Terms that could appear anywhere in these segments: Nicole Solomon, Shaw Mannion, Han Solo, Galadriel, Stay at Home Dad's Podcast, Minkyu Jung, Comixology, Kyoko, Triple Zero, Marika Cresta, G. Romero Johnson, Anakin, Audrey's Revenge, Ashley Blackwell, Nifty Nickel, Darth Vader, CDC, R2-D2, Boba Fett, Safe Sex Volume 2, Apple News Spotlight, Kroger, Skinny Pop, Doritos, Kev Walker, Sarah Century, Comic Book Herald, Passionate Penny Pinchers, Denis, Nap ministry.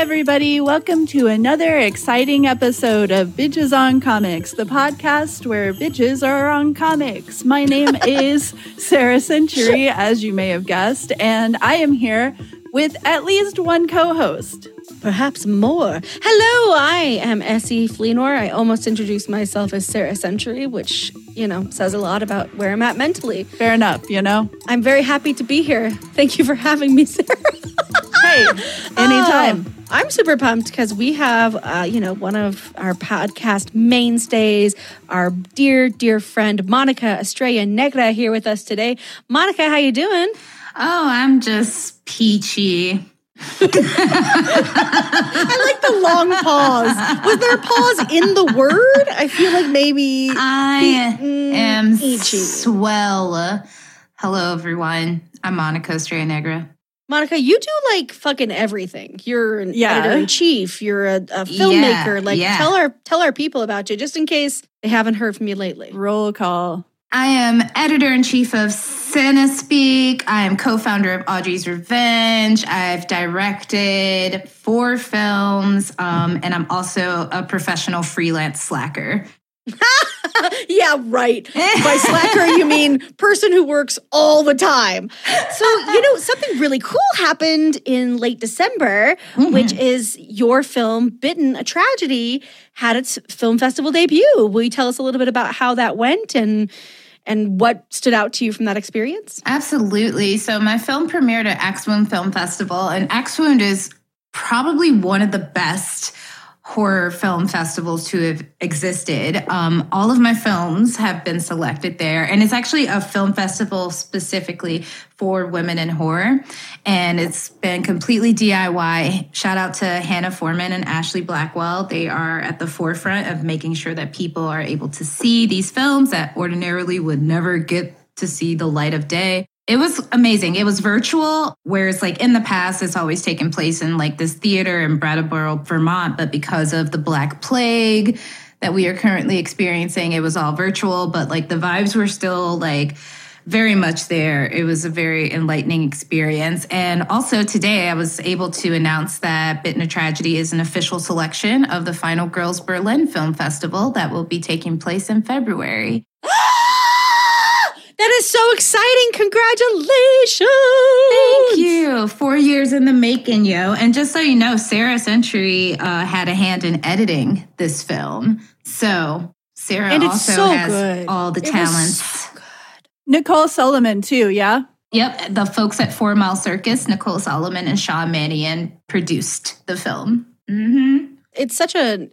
Everybody, welcome to another exciting episode of Bitches on Comics, the podcast where bitches are on comics. My name is Sarah Century, as you may have guessed, and I am here with at least one co-host. Perhaps more. Hello, I am S.E. Fleenor. I almost introduced myself as Sarah Century, which, you know, says a lot about where I'm at mentally. Fair enough, you know. I'm very happy to be here. Thank you for having me, Sarah. Hey, anytime. I'm super pumped because we have, one of our podcast mainstays, our dear, dear friend, Monica Estrella Negra here with us today. Monica, how you doing? Oh, I'm just peachy. I like the long pause. Was there a pause in the word? I feel like maybe... I am peachy. Swell. Hello, everyone. I'm Monica Estrella Negra. Monica, you do like fucking everything. You're an editor-in-chief. You're a filmmaker. Tell our people about you, just in case they haven't heard from you lately. Roll call. I am editor-in-chief of Cinespeak. I am co-founder of Audrey's Revenge. I've directed 4 films, and I'm also a professional freelance slacker. Yeah, right. By slacker, you mean person who works all the time. So, something really cool happened in late December, which is your film, Bitten, A Tragedy, had its film festival debut. Will you tell us a little bit about how that went and what stood out to you from that experience? Absolutely. So my film premiered at X-Wound Film Festival, and X-Wound is probably one of the best horror film festivals to have existed. All of my films have been selected there. And it's actually a film festival specifically for women in horror. And it's been completely DIY. Shout out to Hannah Foreman and Ashley Blackwell. They are at the forefront of making sure that people are able to see these films that ordinarily would never get to see the light of day. It was amazing. It was virtual, whereas like in the past, it's always taken place in like this theater in Brattleboro, Vermont. But because of the Black Plague that we are currently experiencing, it was all virtual. But like the vibes were still like very much there. It was a very enlightening experience. And also today I was able to announce that Bitten, A Tragedy is an official selection of the Final Girls Berlin Film Festival that will be taking place in February. That is so exciting. Congratulations. Thank you. 4 years in the making, yo. And just so you know, Sarah Century had a hand in editing this film. So Sarah also has all the talents. So good. Nicole Solomon too, yeah? Yep. The folks at 4 Mile Circus, Nicole Solomon and Shaw Mannion, produced the film. Mm-hmm. It's such a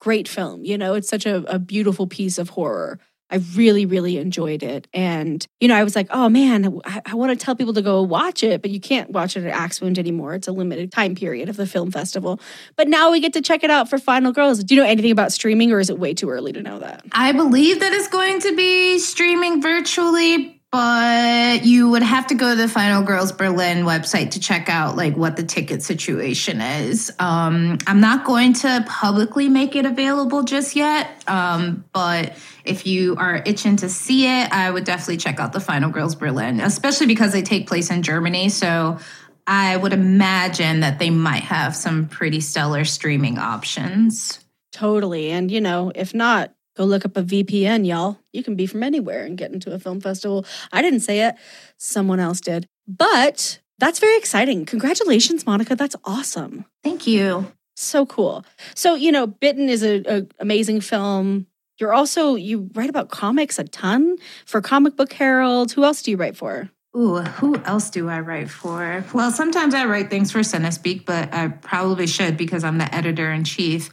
great film, you know? It's such a beautiful piece of horror. I really, really enjoyed it. And, you know, I was like, oh, man, I want to tell people to go watch it, but you can't watch it at Axe Wound anymore. It's a limited time period of the film festival. But now we get to check it out for Final Girls. Do you know anything about streaming, or is it way too early to know that? I believe that it's going to be streaming virtually, but you would have to go to the Final Girls Berlin website to check out like what the ticket situation is. I'm not going to publicly make it available just yet, but if you are itching to see it, I would definitely check out the Final Girls Berlin, especially because they take place in Germany. So I would imagine that they might have some pretty stellar streaming options. Totally. And, you know, if not, go look up a VPN, y'all. You can be from anywhere and get into a film festival. I didn't say it. Someone else did. But that's very exciting. Congratulations, Monica. That's awesome. Thank you. So cool. So, you know, Bitten is an amazing film. You're also, you write about comics a ton for Comic Book Herald. Who else do you write for? Ooh, who else do I write for? Well, sometimes I write things for Cinespeak, but I probably should because I'm the editor-in-chief.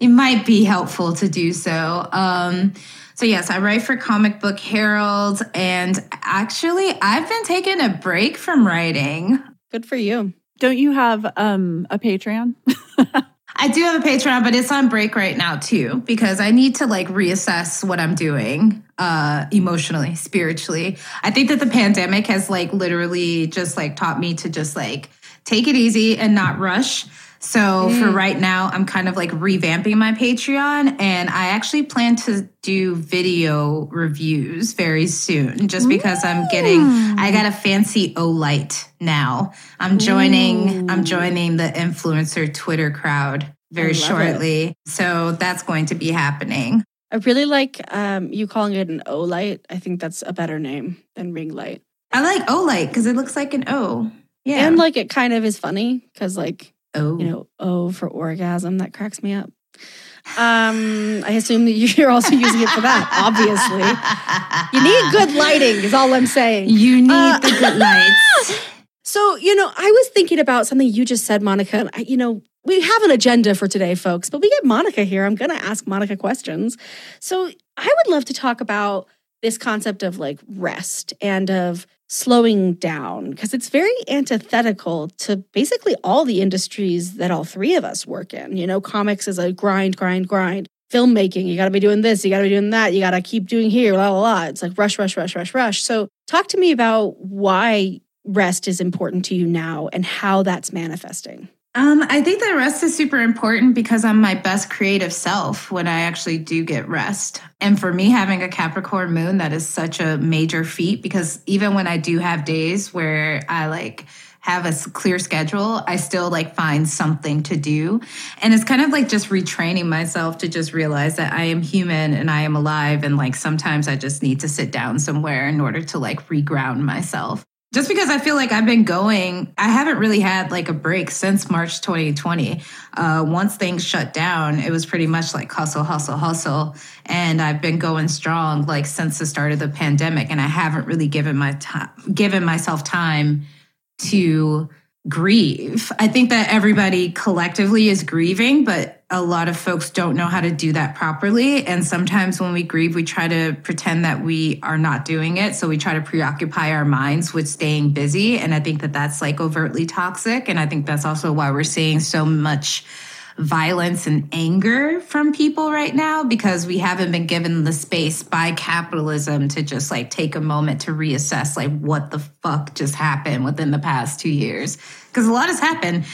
It might be helpful to do so. So yes, I write for Comic Book Herald, and actually I've been taking a break from writing. Good for you. Don't you have a Patreon? I do have a Patreon, but it's on break right now too, because I need to like reassess what I'm doing emotionally, spiritually. I think that the pandemic has like literally just like taught me to just like take it easy and not rush. So for right now, I'm kind of like revamping my Patreon, and I actually plan to do video reviews very soon just because I got a fancy O-light now. I'm joining the influencer Twitter crowd very shortly. So that's going to be happening. I really like you calling it an O-light. I think that's a better name than ring light. I like O-light because it looks like an O. Yeah. And like it kind of is funny because like, oh, you know, O for orgasm. That cracks me up. I assume that you're also using it for that, obviously. You need good lighting is all I'm saying. You need the good lights. So, you know, I was thinking about something you just said, Monica. And you know, we have an agenda for today, folks, but we get Monica here. I'm going to ask Monica questions. So I would love to talk about this concept of like rest and of slowing down, because it's very antithetical to basically all the industries that all three of us work in. You know, comics is a grind, grind, grind. Filmmaking, you got to be doing this, you got to be doing that, you got to keep doing here, blah, blah, blah. It's like rush, rush, rush, rush, rush. So talk to me about why rest is important to you now and how that's manifesting. I think that rest is super important because I'm my best creative self when I actually do get rest. And for me, having a Capricorn moon, that is such a major feat because even when I do have days where I like have a clear schedule, I still like find something to do. And it's kind of like just retraining myself to just realize that I am human and I am alive. And like sometimes I just need to sit down somewhere in order to like reground myself. Just because I feel like I've been going, I haven't really had like a break since March 2020. Once things shut down, it was pretty much like hustle, hustle, hustle. And I've been going strong like since the start of the pandemic. And I haven't really given myself time to grieve. I think that everybody collectively is grieving, but a lot of folks don't know how to do that properly. And sometimes when we grieve, we try to pretend that we are not doing it. So we try to preoccupy our minds with staying busy. And I think that that's like overtly toxic. And I think that's also why we're seeing so much violence and anger from people right now, because we haven't been given the space by capitalism to just like take a moment to reassess like what the fuck just happened within the past 2 years. Because a lot has happened.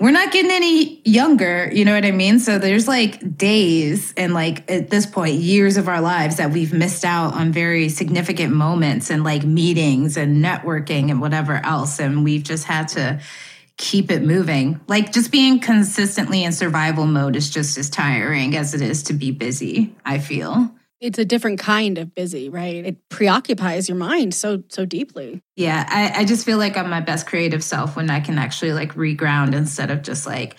We're not getting any younger, you know what I mean? So there's like days and like at this point, years of our lives that we've missed out on very significant moments and like meetings and networking and whatever else. And we've just had to keep it moving. Like just being consistently in survival mode is just as tiring as it is to be busy, I feel. It's a different kind of busy, right? It preoccupies your mind so deeply. Yeah, I just feel like I'm my best creative self when I can actually like reground instead of just like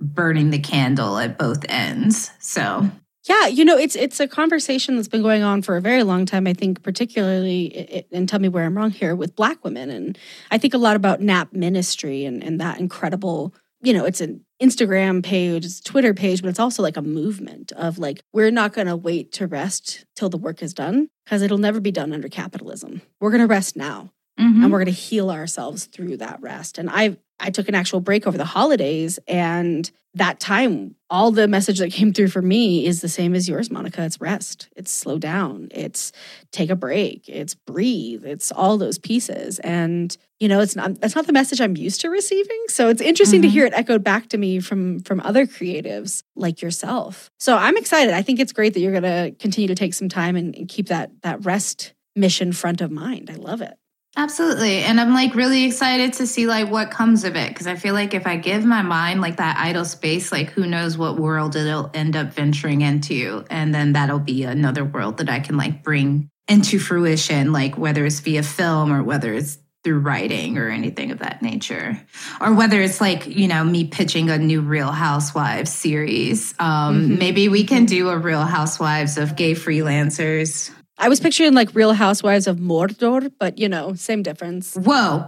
burning the candle at both ends. So yeah, you know, it's a conversation that's been going on for a very long time, I think, particularly, and tell me where I'm wrong here, with Black women. And I think a lot about Nap Ministry and that incredible, you know, it's an Instagram page, it's a Twitter page, but it's also like a movement of like, we're not going to wait to rest till the work is done because it'll never be done under capitalism. We're going to rest now. Mm-hmm. And we're going to heal ourselves through that rest. And I took an actual break over the holidays, and that time, all the message that came through for me is the same as yours, Monica. It's rest. It's slow down. It's take a break. It's breathe. It's all those pieces. And, you know, that's not the message I'm used to receiving. So it's interesting to hear it echoed back to me from other creatives like yourself. So I'm excited. I think it's great that you're going to continue to take some time and keep that rest mission front of mind. I love it. Absolutely. And I'm like really excited to see like what comes of it. Cause I feel like if I give my mind like that idle space, like who knows what world it'll end up venturing into. And then that'll be another world that I can like bring into fruition, like whether it's via film or whether it's through writing or anything of that nature, or whether it's like, you know, me pitching a new Real Housewives series. Maybe we can do a Real Housewives of gay freelancers. I was picturing like Real Housewives of Mordor, but you know, same difference. Whoa.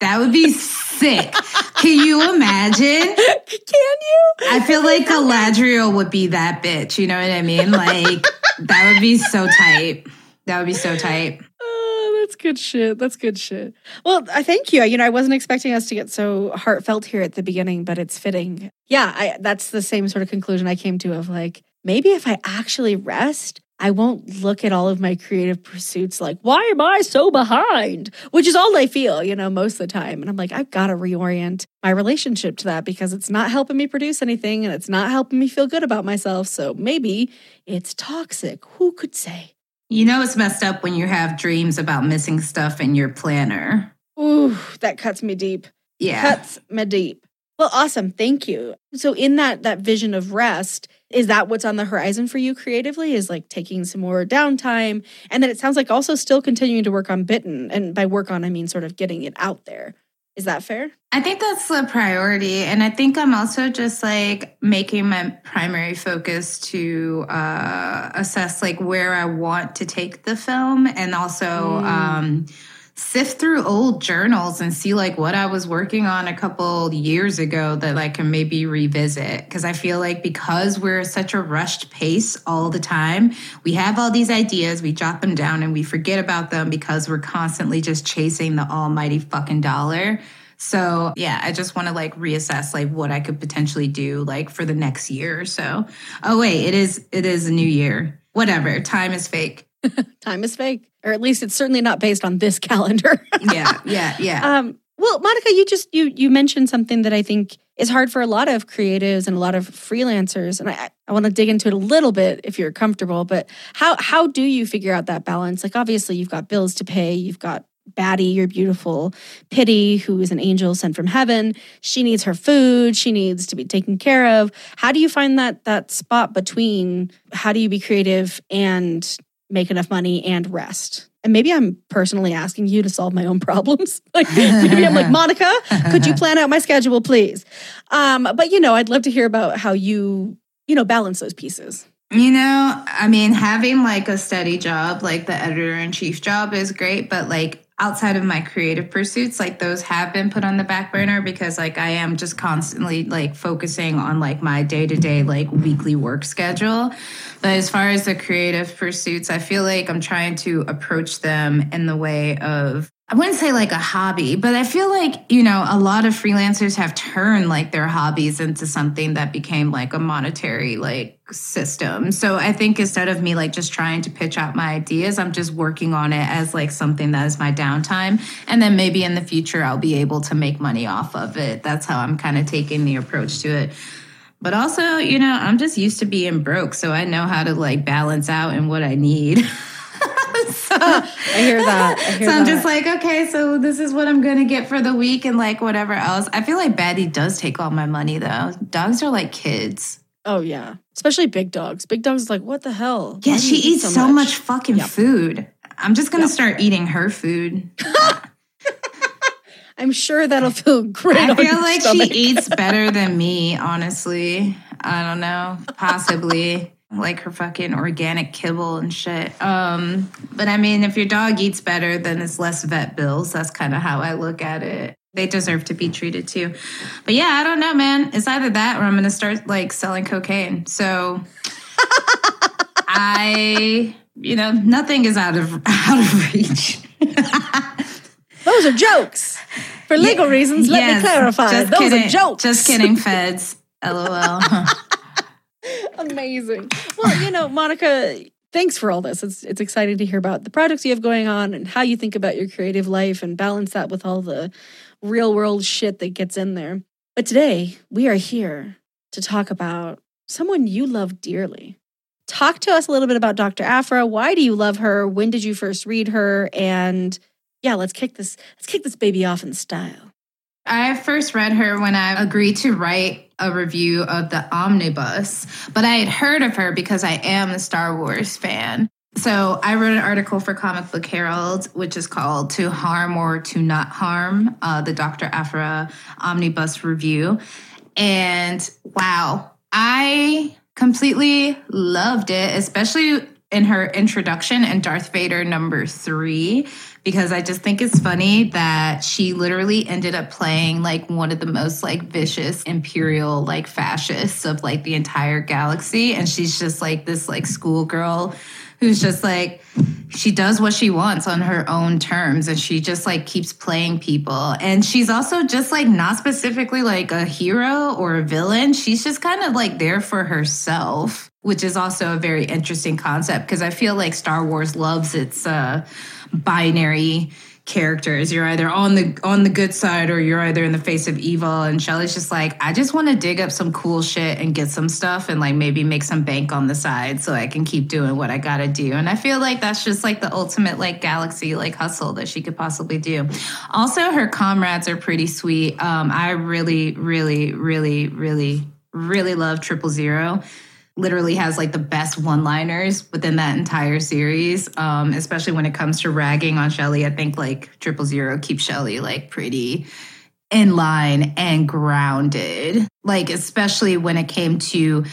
That would be sick. Can you imagine? Can you? I feel like Galadriel would be that bitch. You know what I mean? Like, that would be so tight. Oh, that's good shit. Well, I thank you. You know, I wasn't expecting us to get so heartfelt here at the beginning, but it's fitting. Yeah, that's the same sort of conclusion I came to of like, maybe if I actually rest, I won't look at all of my creative pursuits like, why am I so behind? Which is all I feel, you know, most of the time. And I'm like, I've got to reorient my relationship to that because it's not helping me produce anything and it's not helping me feel good about myself. So maybe it's toxic. Who could say? You know, it's messed up when you have dreams about missing stuff in your planner. Ooh, that cuts me deep. Yeah. Well, awesome. Thank you. So in that vision of rest, is that what's on the horizon for you creatively, is like taking some more downtime? And then it sounds like also still continuing to work on Bitten. And by work on, I mean sort of getting it out there. Is that fair? I think that's the priority. And I think I'm also just like making my primary focus to assess like where I want to take the film, and also sift through old journals and see like what I was working on a couple years ago that I can maybe revisit. Because I feel like because we're such a rushed pace all the time, we have all these ideas, we jot them down and we forget about them because we're constantly just chasing the almighty fucking dollar. So yeah, I just want to like reassess like what I could potentially do like for the next year or so. Oh wait, it is a new year. Whatever, time is fake. Time is fake. Or at least it's certainly not based on this calendar. Yeah. Well, Monica, you mentioned something that I think is hard for a lot of creatives and a lot of freelancers. And I want to dig into it a little bit if you're comfortable. But how do you figure out that balance? Like, obviously, you've got bills to pay. You've got Batty, your beautiful Pity, who is an angel sent from heaven. She needs her food. She needs to be taken care of. How do you find that spot between how do you be creative and make enough money and rest? And maybe I'm personally asking you to solve my own problems. Like, maybe I'm like, Monica, could you plan out my schedule, please? But, you know, I'd love to hear about how you balance those pieces. You know, I mean, having like a steady job, like the editor-in-chief job is great, but like outside of my creative pursuits, like those have been put on the back burner because like I am just constantly like focusing on like my day-to-day like weekly work schedule. But as far as the creative pursuits, I feel like I'm trying to approach them in the way of, I wouldn't say like a hobby, but I feel like, you know, a lot of freelancers have turned like their hobbies into something that became like a monetary like system. So I think instead of me like just trying to pitch out my ideas, I'm just working on it as like something that is my downtime. And then maybe in the future, I'll be able to make money off of it. That's how I'm kind of taking the approach to it. But also, you know, I'm just used to being broke. So I know how to like balance out and what I need. I hear that. I'm just like, okay, so this is what I'm going to get for the week and like whatever else. I feel like Batty does take all my money though. Dogs are like kids. Oh, yeah. Especially big dogs. Big dogs is like, what the hell? Yeah, she eats so much fucking food. I'm just going to start eating her food. I'm sure that'll feel great. I feel like she eats better than me, honestly. I don't know. Possibly. Like her fucking organic kibble and shit. But I mean, if your dog eats better, then it's less vet bills. That's kind of how I look at it. They deserve to be treated too. But yeah, I don't know, man. It's either that or I'm going to start like selling cocaine. So nothing is out of reach. Those are jokes. For legal reasons, let me clarify. Those are jokes. Just kidding, feds. LOL. Amazing. Well, Monica, thanks for all this. It's exciting to hear about the projects you have going on and how you think about your creative life and balance that with all the real world shit that gets in there. But today, we are here to talk about someone you love dearly. Talk to us a little bit about Dr. Aphra. Why do you love her? When did you first read her? And yeah, let's kick this baby off in style. I first read her when I agreed to write a review of the Omnibus, but I had heard of her because I am a Star Wars fan. So I wrote an article for Comic Book Herald, which is called To Harm or To Not Harm, the Dr. Aphra Omnibus Review. And wow, I completely loved it, especially in her introduction in Darth Vader #3, because I just think it's funny that she literally ended up playing like one of the most like vicious imperial like fascists of like the entire galaxy. And she's just like this like schoolgirl who's just like, she does what she wants on her own terms and she just like keeps playing people. And she's also just like not specifically like a hero or a villain. She's just kind of like there for herself, which is also a very interesting concept because I feel like Star Wars loves its binary characters. You're either on the good side or you're either in the face of evil. And Shelley's just like, I just want to dig up some cool shit and get some stuff and like maybe make some bank on the side so I can keep doing what I gotta do. And I feel like that's just like the ultimate like galaxy like hustle that she could possibly do. Also, her comrades are pretty sweet. I really, really, really, really, really love Triple Zero. Literally has like the best one-liners within that entire series, especially when it comes to ragging on Shelley. I think like Triple Zero keeps Shelley like pretty in line and grounded, like especially when it came to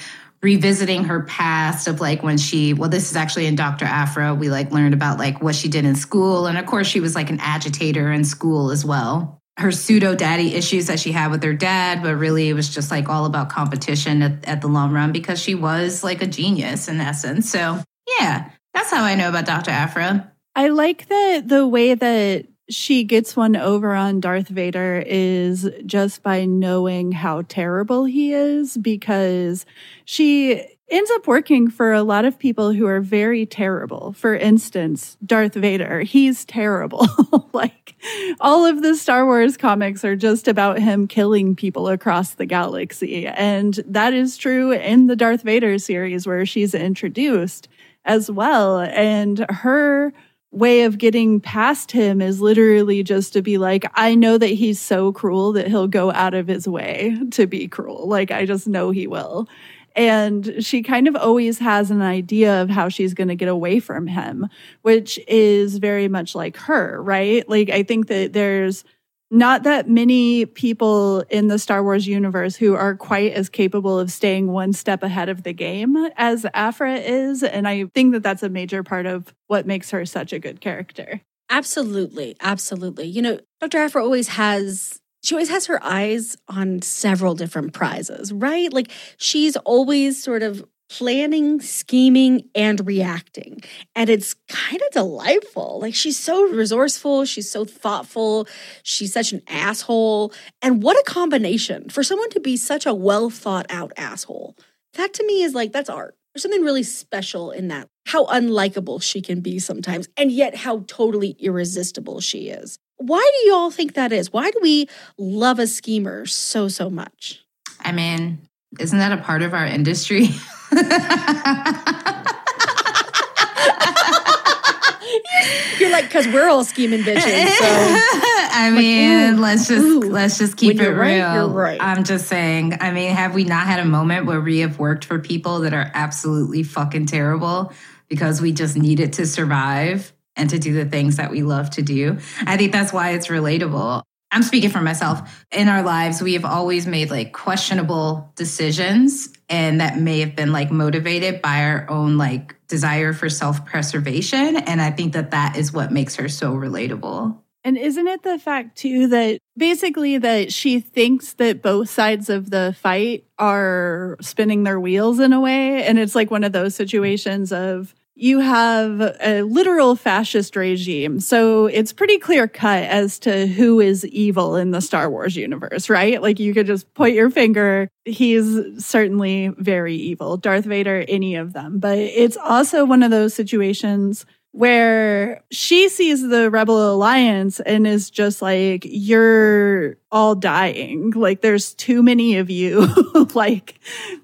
revisiting her past of like when she, well, this is actually in Dr. Aphra, we like learned about like what she did in school. And of course she was like an agitator in school as well. Her pseudo-daddy issues that she had with her dad, but really it was just like all about competition at the long run because she was like a genius in essence. So yeah, that's how I know about Dr. Aphra. I like that the way that she gets one over on Darth Vader is just by knowing how terrible he is, because she ends up working for a lot of people who are very terrible. For instance, Darth Vader, he's terrible. Like, all of the Star Wars comics are just about him killing people across the galaxy. And that is true in the Darth Vader series where she's introduced as well. And her way of getting past him is literally just to be like, I know that he's so cruel that he'll go out of his way to be cruel. Like, I just know he will. And she kind of always has an idea of how she's going to get away from him, which is very much like her, right? Like, I think that there's not that many people in the Star Wars universe who are quite as capable of staying one step ahead of the game as Aphra is. And I think that that's a major part of what makes her such a good character. Absolutely. Absolutely. Dr. Aphra always has her eyes on several different prizes, right? Like, she's always sort of planning, scheming, and reacting. And it's kind of delightful. Like, she's so resourceful. She's so thoughtful. She's such an asshole. And what a combination for someone to be such a well-thought-out asshole. That to me is like, that's art. There's something really special in that, how unlikable she can be sometimes, and yet how totally irresistible she is. Why do you all think that is? Why do we love a schemer so, so much? I mean, isn't that a part of our industry? You're like, because we're all scheming bitches. So I mean, let's just keep it real. You're right. I'm just saying, I mean, have we not had a moment where we have worked for people that are absolutely fucking terrible because we just needed to survive and to do the things that we love to do? I think that's why it's relatable. I'm speaking for myself. In our lives, we have always made like questionable decisions, and that may have been like motivated by our own like desire for self-preservation. And I think that that is what makes her so relatable. And isn't it the fact too that basically that she thinks that both sides of the fight are spinning their wheels in a way? And it's like one of those situations of, you have a literal fascist regime, so it's pretty clear-cut as to who is evil in the Star Wars universe, right? Like, you could just point your finger. He's certainly very evil. Darth Vader, any of them. But it's also one of those situations where she sees the Rebel Alliance and is just like, you're all dying. Like, there's too many of you like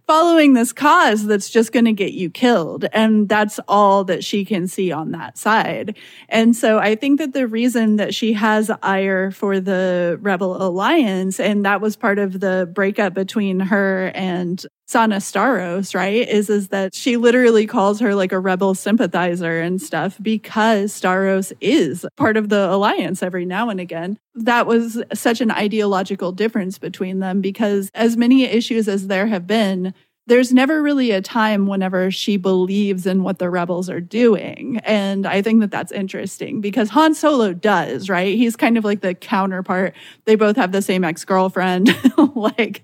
following this cause that's just going to get you killed. And that's all that she can see on that side. And so I think that the reason that she has ire for the Rebel Alliance, and that was part of the breakup between her and Sana Staros, right, is that she literally calls her like a rebel sympathizer and stuff because Staros is part of the Alliance every now and again. That was such an ideological difference between them because as many issues as there have been, there's never really a time whenever she believes in what the rebels are doing. And I think that that's interesting because Han Solo does, right? He's kind of like the counterpart. They both have the same ex-girlfriend, like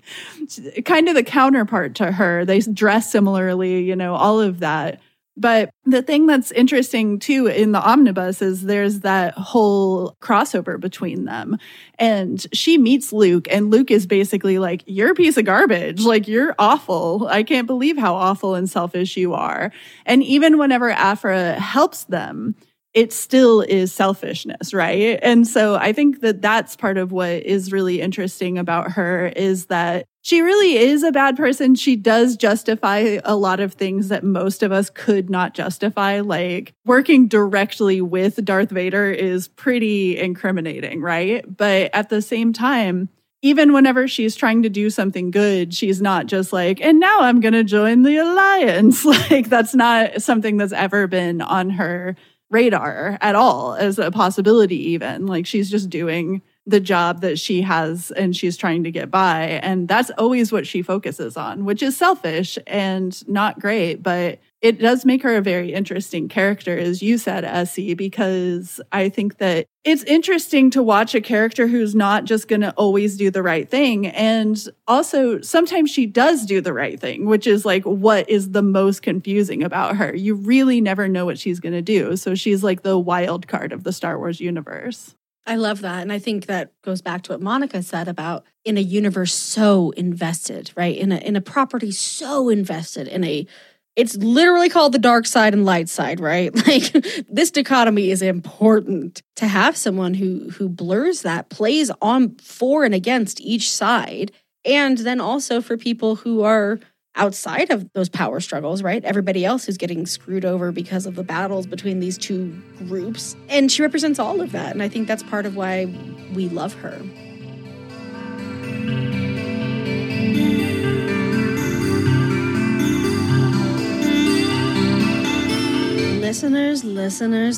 kind of the counterpart to her. They dress similarly, you know, all of that. But the thing that's interesting, too, in the omnibus is there's that whole crossover between them. And she meets Luke, and Luke is basically like, you're a piece of garbage. Like, you're awful. I can't believe how awful and selfish you are. And even whenever Aphra helps them, it still is selfishness, right? And so I think that that's part of what is really interesting about her is that she really is a bad person. She does justify a lot of things that most of us could not justify. Like working directly with Darth Vader is pretty incriminating, right? But at the same time, even whenever she's trying to do something good, she's not just like, and now I'm going to join the Alliance. Like that's not something that's ever been on her radar at all as a possibility even. Like she's just doing the job that she has and she's trying to get by. And that's always what she focuses on, which is selfish and not great. But it does make her a very interesting character, as you said, Essie, because I think that it's interesting to watch a character who's not just going to always do the right thing. And also, sometimes she does do the right thing, which is like what is the most confusing about her. You really never know what she's going to do. So she's like the wild card of the Star Wars universe. I love that. And I think that goes back to what Monica said about in a universe so invested, right? In a property so invested in a... It's literally called the dark side and light side, right? Like this dichotomy is important to have someone who blurs that, plays on for and against each side. And then also for people who are outside of those power struggles, right? Everybody else who's getting screwed over because of the battles between these two groups. And she represents all of that. And I think that's part of why we love her.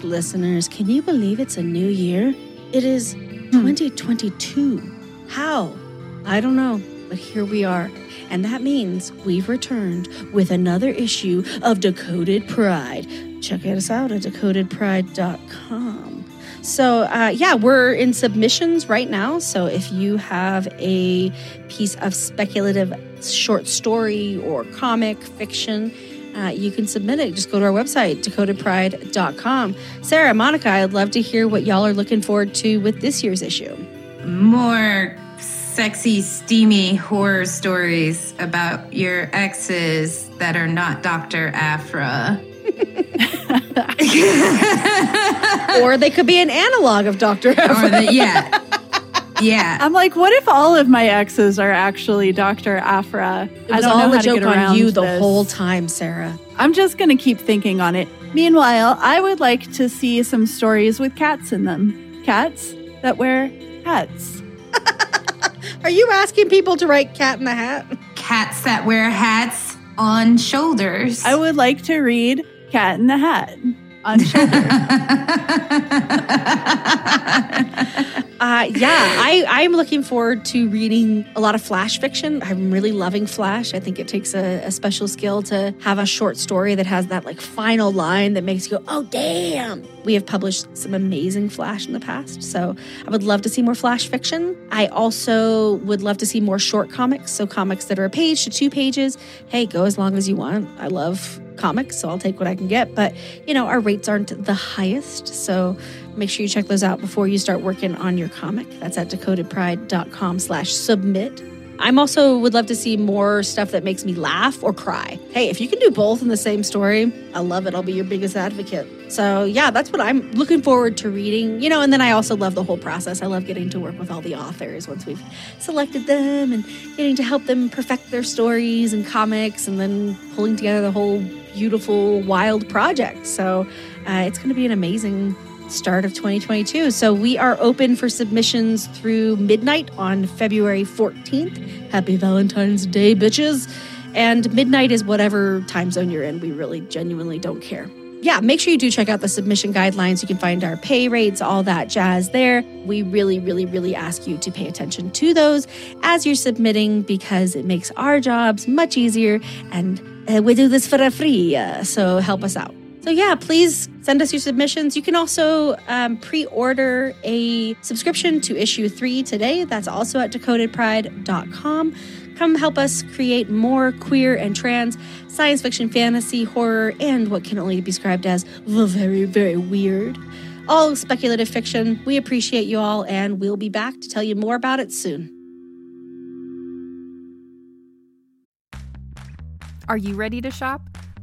Listeners, can you believe it's a new year? It is 2022. How? I don't know, but here we are. And that means we've returned with another issue of Decoded Pride. Check us out at decodedpride.com. So, we're in submissions right now. So if you have a piece of speculative short story or comic fiction, you can submit it. Just go to our website, decodedpride.com. Sarah, Monica, I'd love to hear what y'all are looking forward to with this year's issue. More sexy, steamy horror stories about your exes that are not Dr. Aphra. Or they could be an analog of Dr. Aphra. Yeah. I'm like, what if all of my exes are actually Dr. Aphra? It was all a joke on you the whole time, Sarah. I'm just going to keep thinking on it. Meanwhile, I would like to see some stories with cats in them. Cats that wear hats. Are you asking people to write Cat in the Hat? Cats that wear hats on shoulders. I would like to read Cat in the Hat on shoulders. I'm looking forward to reading a lot of Flash fiction. I'm really loving Flash. I think it takes a special skill to have a short story that has that like final line that makes you go, oh, damn. We have published some amazing Flash in the past, so I would love to see more Flash fiction. I also would love to see more short comics, so comics that are a page to 2 pages. Hey, go as long as you want. I love comics, so I'll take what I can get. But, you know, our rates aren't the highest, so make sure you check those out before you start working on your comic. That's at decodedpride.com/submit. I'm also would love to see more stuff that makes me laugh or cry. Hey, if you can do both in the same story, I love it. I'll be your biggest advocate. So yeah, that's what I'm looking forward to reading. You know, and then I also love the whole process. I love getting to work with all the authors once we've selected them and getting to help them perfect their stories and comics and then pulling together the whole beautiful, wild project. So it's going to be an amazing start of 2022. So we are open for submissions through midnight on February 14th. Happy Valentine's Day, bitches. And midnight is whatever time zone you're in. We really genuinely don't care. Yeah, make sure you do check out the submission guidelines. You can find our pay rates, all that jazz there. We really, really, really ask you to pay attention to those as you're submitting because it makes our jobs much easier and we do this for free. So help us out. So yeah, please send us your submissions. You can also pre-order a subscription to issue 3 today. That's also at decodedpride.com. Come help us create more queer and trans science fiction, fantasy, horror, and what can only be described as the very, very weird. All speculative fiction. We appreciate you all, and we'll be back to tell you more about it soon. Are you ready to shop?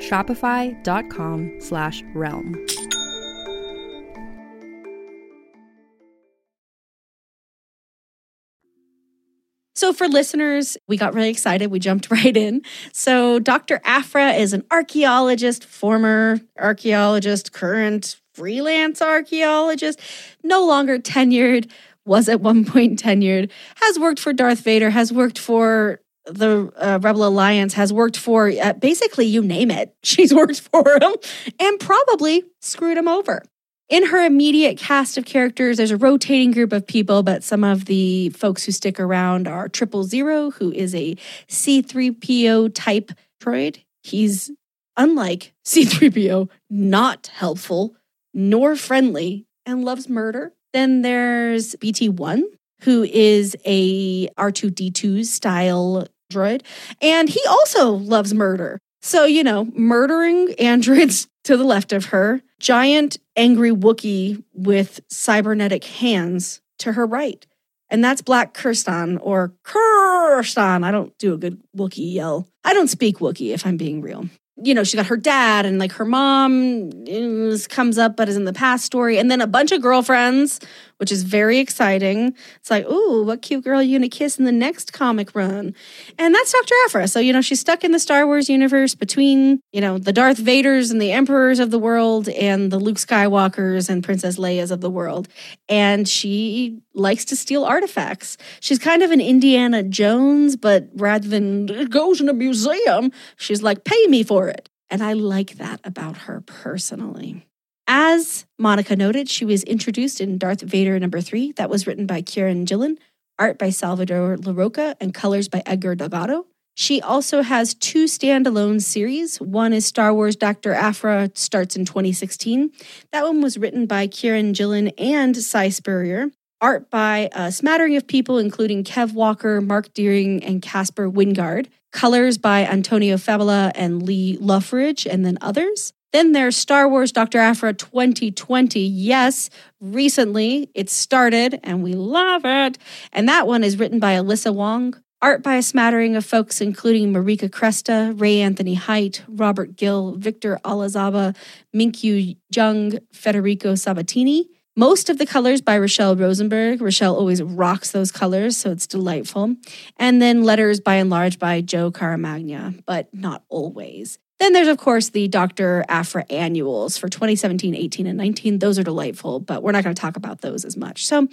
Shopify.com/realm. So for listeners, we got really excited. We jumped right in. So Dr. Aphra is an archaeologist, former archaeologist, current freelance archaeologist, no longer tenured, was at one point tenured, has worked for Darth Vader, has worked for the Rebel Alliance, has worked for basically you name it. She's worked for him and probably screwed him over. In her immediate cast of characters, there's a rotating group of people, but some of the folks who stick around are Triple Zero, who is a C-3PO type droid. He's, unlike C-3PO, not helpful, nor friendly, and loves murder. Then there's BT-1, who is a R2-D2 style droid, and he also loves murder. So, you know, murdering androids to the left of her, giant angry Wookiee with cybernetic hands to her right. And that's Black Kirsten, or Kirsten. I don't do a good Wookiee yell. I don't speak Wookiee, if I'm being real. You know, she got her dad, and like her mom comes up, but is in the past story. And then a bunch of girlfriends, which is very exciting. It's like, ooh, what cute girl are you going to kiss in the next comic run? And that's Dr. Aphra. So, you know, she's stuck in the Star Wars universe between, you know, the Darth Vaders and the Emperors of the world and the Luke Skywalkers and Princess Leias of the world. And she likes to steal artifacts. She's kind of an Indiana Jones, but rather than it goes in a museum, she's like, pay me for it. And I like that about her personally. As Monica noted, she was introduced in Darth Vader #3. That was written by Kieran Gillen, art by Salvador LaRocca, and colors by Edgar Delgado. She also has two standalone series. One is Star Wars Dr. Aphra, starts in 2016. That one was written by Kieran Gillen and Cy Spurrier. Art by a smattering of people, including Kev Walker, Mark Deering, and Casper Wingard. Colors by Antonio Fabela and Lee Luffridge, and then others. Then there's Star Wars Dr. Aphra 2020. Yes, recently it started, and we love it. And that one is written by Alyssa Wong. Art by a smattering of folks, including Marika Cresta, Ray Anthony Haidt, Robert Gill, Victor Alazaba, Minkyu Jung, Federico Sabatini. Most of the colors by Rochelle Rosenberg. Rochelle always rocks those colors, so it's delightful. And then letters by and large by Joe Caramagna, but not always. Then there's, of course, the Dr. Aphra annuals for 2017, 18, and 19. Those are delightful, but we're not going to talk about those as much. So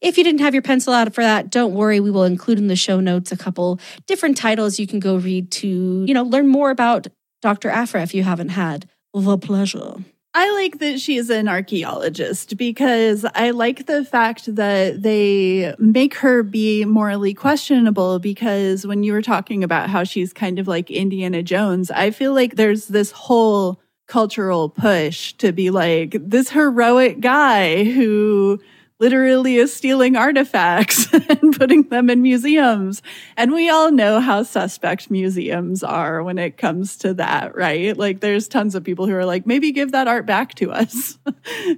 if you didn't have your pencil out for that, don't worry. We will include in the show notes a couple different titles you can go read to, you know, learn more about Dr. Aphra if you haven't had the pleasure. I like that she is an archaeologist because I like the fact that they make her be morally questionable, because when you were talking about how she's kind of like Indiana Jones, I feel like there's this whole cultural push to be like this heroic guy who literally is stealing artifacts and putting them in museums. And we all know how suspect museums are when it comes to that, right? Like there's tons of people who are like, maybe give that art back to us.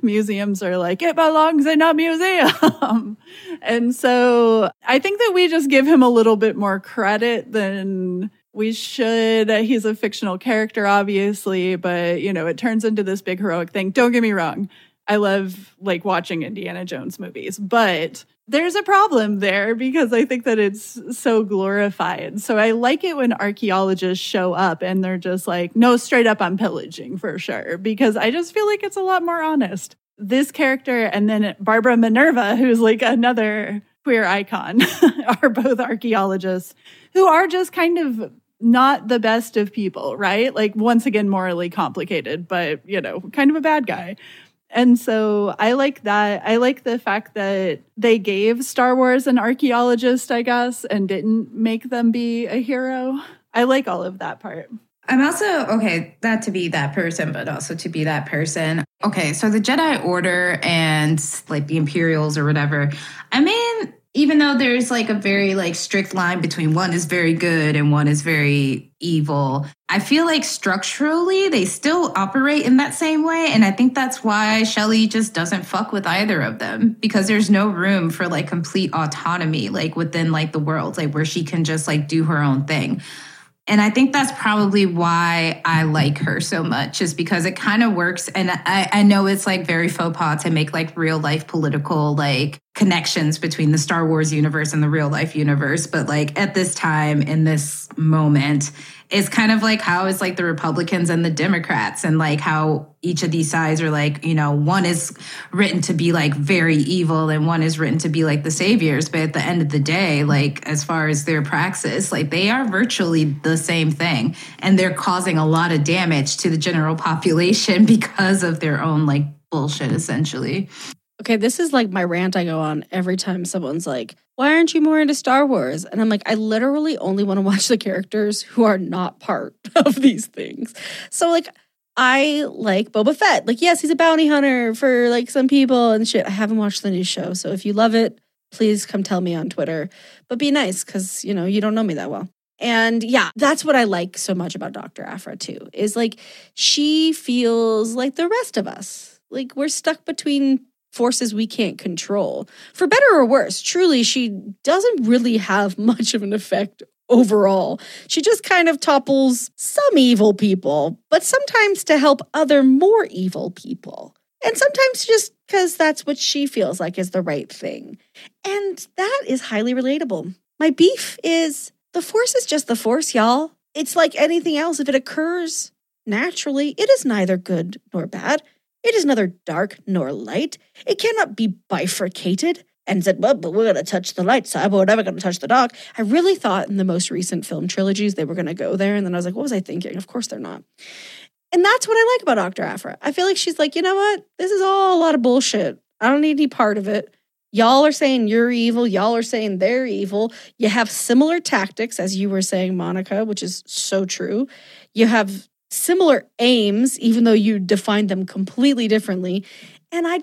Museums are like, it belongs in a museum. And so I think that we just give him a little bit more credit than we should. He's a fictional character, obviously, but you know, it turns into this big heroic thing. Don't get me wrong. I love like watching Indiana Jones movies, but there's a problem there because I think that it's so glorified. So I like it when archaeologists show up and they're just like, no, straight up, I'm pillaging for sure, because I just feel like it's a lot more honest. This character and then Barbara Minerva, who's like another queer icon, are both archaeologists who are just kind of not the best of people, right? Like once again, morally complicated, but you know, kind of a bad guy. And so I like that. I like the fact that they gave Star Wars an archaeologist, I guess, and didn't make them be a hero. I like all of that part. I'm also, okay, not to be that person, but also to be that person. Okay, so the Jedi Order and like the Imperials or whatever, I mean, even though there's like a very like strict line between one is very good and one is very evil, I feel like structurally they still operate in that same way. And I think that's why Shelley just doesn't fuck with either of them, because there's no room for like complete autonomy, like within like the world, like where she can just like do her own thing. And I think that's probably why I like her so much, is because it kind of works. And I know it's like very faux pas to make like real life political like connections between the Star Wars universe and the real life universe. But like at this time, in this moment, it's kind of like how it's like the Republicans and the Democrats, and like how each of these sides are like, you know, one is written to be like very evil and one is written to be like the saviors. But at the end of the day, like as far as their praxis, like they are virtually the same thing. And they're causing a lot of damage to the general population because of their own like bullshit, essentially. Okay, this is like my rant I go on every time someone's like, why aren't you more into Star Wars? And I'm like, I literally only want to watch the characters who are not part of these things. So like, I like Boba Fett. Like, yes, he's a bounty hunter for like some people and shit. I haven't watched the new show. So if you love it, please come tell me on Twitter. But be nice because, you know, you don't know me that well. And yeah, that's what I like so much about Dr. Aphra too, is like she feels like the rest of us. Like we're stuck between forces we can't control. For better or worse, truly, she doesn't really have much of an effect overall. She just kind of topples some evil people, but sometimes to help other more evil people. And sometimes just because that's what she feels like is the right thing. And that is highly relatable. My beef is the force is just the force, y'all. It's like anything else. If it occurs naturally, it is neither good nor bad. It is neither dark nor light. It cannot be bifurcated and said, well, but we're going to touch the light side, but we're never going to touch the dark. I really thought in the most recent film trilogies they were going to go there. And then I was like, what was I thinking? Of course they're not. And that's what I like about Dr. Aphra. I feel like she's like, you know what? This is all a lot of bullshit. I don't need any part of it. Y'all are saying you're evil. Y'all are saying they're evil. You have similar tactics, as you were saying, Monica, which is so true. You have similar aims, even though you define them completely differently. And I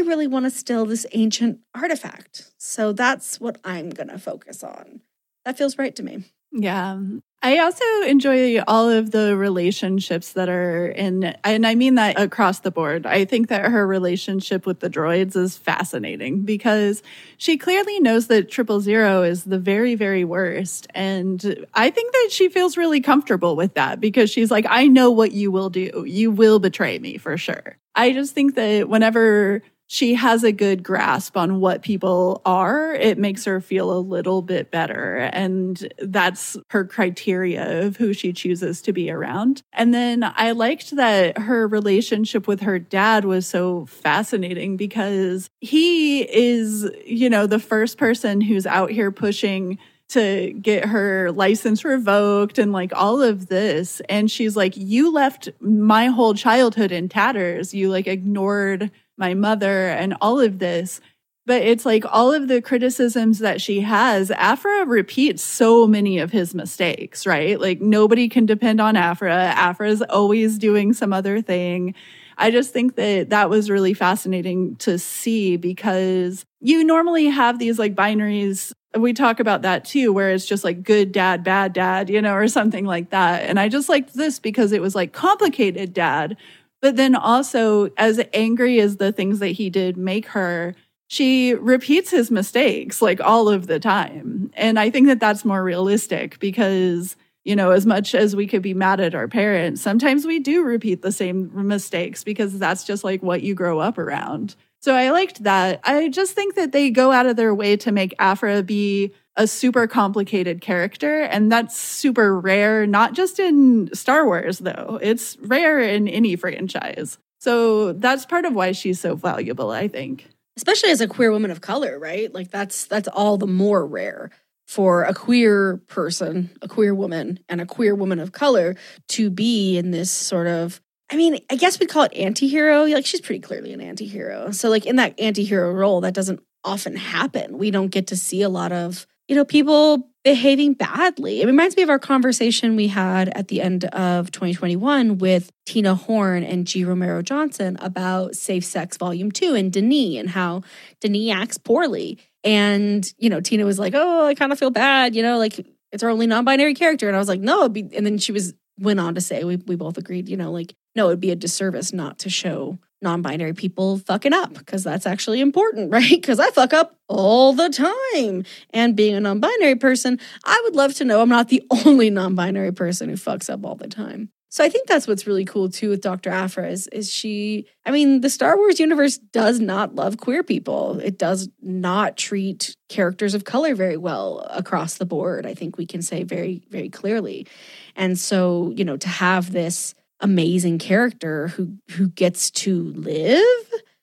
really want to steal this ancient artifact. So that's what I'm going to focus on. That feels right to me. Yeah. I also enjoy all of the relationships that are in, and I mean that across the board. I think that her relationship with the droids is fascinating because she clearly knows that 000 is the very, very worst. And I think that she feels really comfortable with that because she's like, I know what you will do. You will betray me for sure. I just think that whenever she has a good grasp on what people are, it makes her feel a little bit better. And that's her criteria of who she chooses to be around. And then I liked that her relationship with her dad was so fascinating because he is, you know, the first person who's out here pushing to get her license revoked and like all of this. And she's like, you left my whole childhood in tatters. You like ignored my mother and all of this. But it's like all of the criticisms that she has, Aphra repeats so many of his mistakes, right? Like nobody can depend on Aphra. Aphra's always doing some other thing. I just think that that was really fascinating to see because you normally have these like binaries. We talk about that too, where it's just like good dad, bad dad, you know, or something like that. And I just liked this because it was like complicated dad. But then also, as angry as the things that he did make her, she repeats his mistakes like all of the time. And I think that that's more realistic because, you know, as much as we could be mad at our parents, sometimes we do repeat the same mistakes because that's just like what you grow up around. So I liked that. I just think that they go out of their way to make Aphra be a super complicated character. And that's super rare, not just in Star Wars, though. It's rare in any franchise. So that's part of why she's so valuable, I think. Especially as a queer woman of color, right? Like that's all the more rare for a queer person, a queer woman, and a queer woman of color to be in this sort of, I mean, I guess we'd call it anti-hero. Like she's pretty clearly an anti-hero. So like in that anti-hero role, that doesn't often happen. We don't get to see a lot of, you know, people behaving badly. It reminds me of our conversation we had at the end of 2021 with Tina Horn and G. Romero Johnson about Safe Sex Volume 2 and Denis and how Denis acts poorly. And, you know, Tina was like, oh, I kind of feel bad, you know, like it's our only non-binary character. And I was like, no. And then she went on to say, we both agreed, you know, like, no, it'd be a disservice not to show non-binary people fucking up because that's actually important, right? Because I fuck up all the time. And being a non-binary person, I would love to know I'm not the only non-binary person who fucks up all the time. So I think that's what's really cool too with Dr. Aphra is she, I mean, the Star Wars universe does not love queer people. It does not treat characters of color very well across the board. I think we can say very, very clearly. And so, you know, to have this amazing character who gets to live,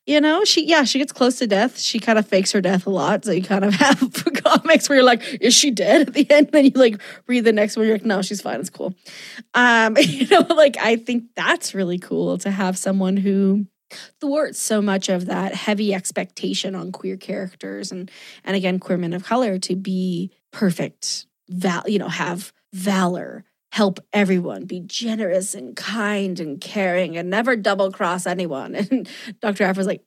you know, she gets close to death. She kind of fakes her death a lot. So you kind of have comics where you're like, is she dead at the end? And then you like read the next one. You're like, no, she's fine. It's cool. You know, like I think that's really cool to have someone who thwarts so much of that heavy expectation on queer characters and again, queer men of color to be perfect, have valor, help everyone, be generous and kind and caring and never double-cross anyone. And Dr. Aphra's like,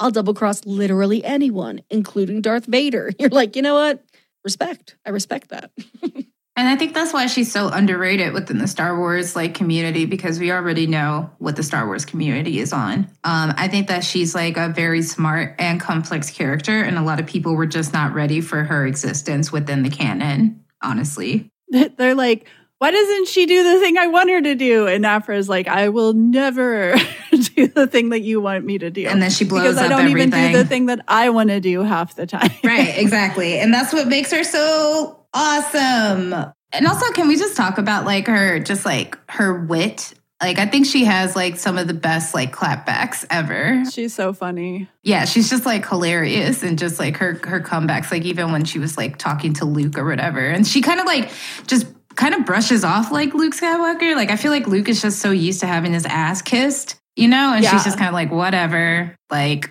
I'll double-cross literally anyone, including Darth Vader. You're like, you know what? Respect. I respect that. And I think that's why she's so underrated within the Star Wars like community, because we already know what the Star Wars community is on. I think that she's like a very smart and complex character, and a lot of people were just not ready for her existence within the canon, honestly. They're like, why doesn't she do the thing I want her to do? And Aphra's like, I will never do the thing that you want me to do. And then she blows up everything. Because I don't even do the thing that I want to do half the time. Right, exactly. And that's what makes her so awesome. And also, can we just talk about like her, just like her wit? Like, I think she has like some of the best like clapbacks ever. She's so funny. Yeah, she's just like hilarious, and just like her comebacks, like even when she was like talking to Luke or whatever. And she kind of like just kind of brushes off like Luke Skywalker. Like, I feel like Luke is just so used to having his ass kissed, you know? And she's just kind of like, whatever. Like,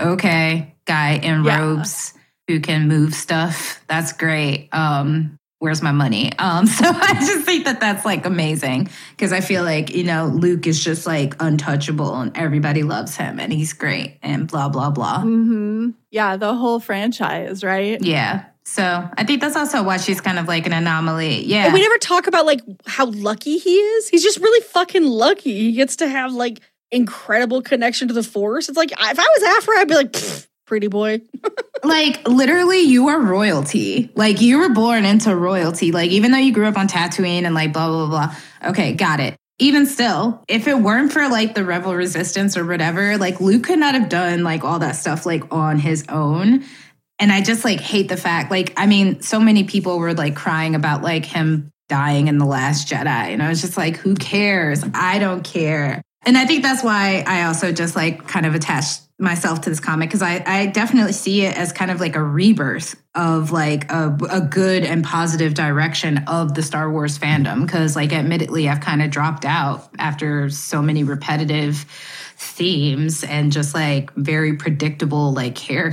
okay, guy in robes who can move stuff. That's great. Where's my money? So I just think that that's like amazing, because I feel like, you know, Luke is just like untouchable and everybody loves him and he's great and blah, blah, blah. Mm-hmm. Yeah, the whole franchise, right? Yeah. So I think that's also why she's kind of like an anomaly. Yeah. And we never talk about like how lucky he is. He's just really fucking lucky. He gets to have like incredible connection to the Force. It's like, if I was Aphra, I'd be like, pfft. Pretty boy. Like, literally, you are royalty. Like, you were born into royalty. Like, even though you grew up on Tatooine and like blah, blah, blah, blah. Okay, got it. Even still, if it weren't for like the Rebel Resistance or whatever, like Luke could not have done like all that stuff like on his own. And I just like hate the fact, like, I mean, so many people were like crying about like him dying in The Last Jedi. And I was just like, who cares? I don't care. And I think that's why I also just like kind of attached myself to this comic, because I definitely see it as kind of like a rebirth of like a good and positive direction of the Star Wars fandom, because like admittedly I've kind of dropped out after so many repetitive themes and just like very predictable like characters.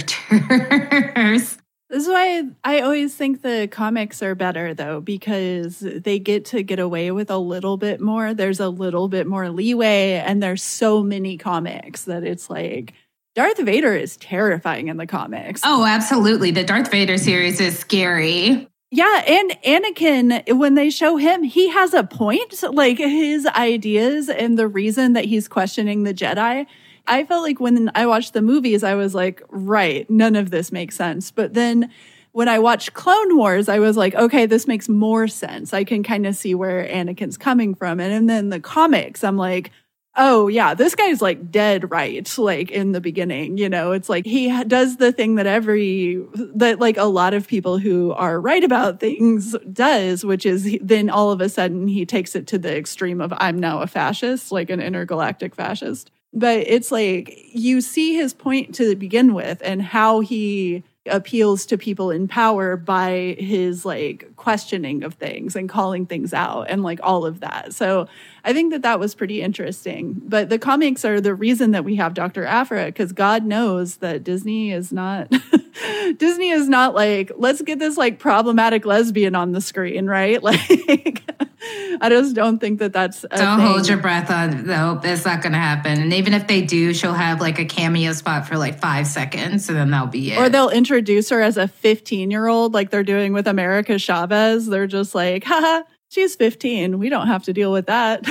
This is why I always think the comics are better, though, because they get to get away with a little bit more. There's a little bit more leeway, and there's so many comics that it's like, Darth Vader is terrifying in the comics. Oh, absolutely. The Darth Vader series is scary. Yeah, and Anakin, when they show him, he has a point. Like, his ideas and the reason that he's questioning the Jedi, I felt like when I watched the movies, I was like, right, none of this makes sense. But then when I watched Clone Wars, I was like, okay, this makes more sense. I can kind of see where Anakin's coming from. And then the comics, I'm like, oh yeah, this guy's like dead right, like in the beginning, you know, it's like he does the thing that like a lot of people who are right about things does, which is then all of a sudden he takes it to the extreme of I'm now a fascist, like an intergalactic fascist. But it's like you see his point to begin with and how he appeals to people in power by his like questioning of things and calling things out and like all of that. So I think that was pretty interesting. But the comics are the reason that we have Dr. Aphra, because God knows that Disney is not like, let's get this like problematic lesbian on the screen, right? Like, I just don't think that's a thing. Hold your breath on, no, that's not going to happen. And even if they do, she'll have like a cameo spot for like 5 seconds, and then that'll be it. Or they'll introduce her as a 15-year-old, like they're doing with America Chavez. They're just like, haha, she's 15. We don't have to deal with that.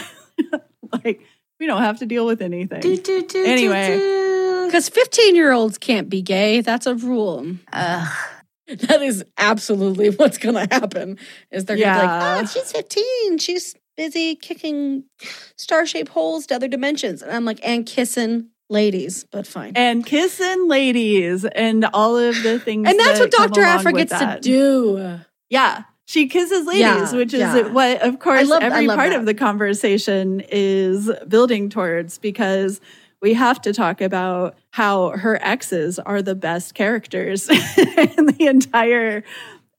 Like, we don't have to deal with anything. Anyway. Because 15-year-olds can't be gay. That's a rule. Ugh. That is absolutely what's going to happen, is they're going to be like, oh, she's 15. She's busy kicking star-shaped holes to other dimensions. And I'm like, and kissing ladies, but fine. And kissing ladies and all of the things. And that's what Dr. Aphra gets to do. Yeah. She kisses ladies, which is what, of course, every part of the conversation is building towards, because we have to talk about how her exes are the best characters in the entire,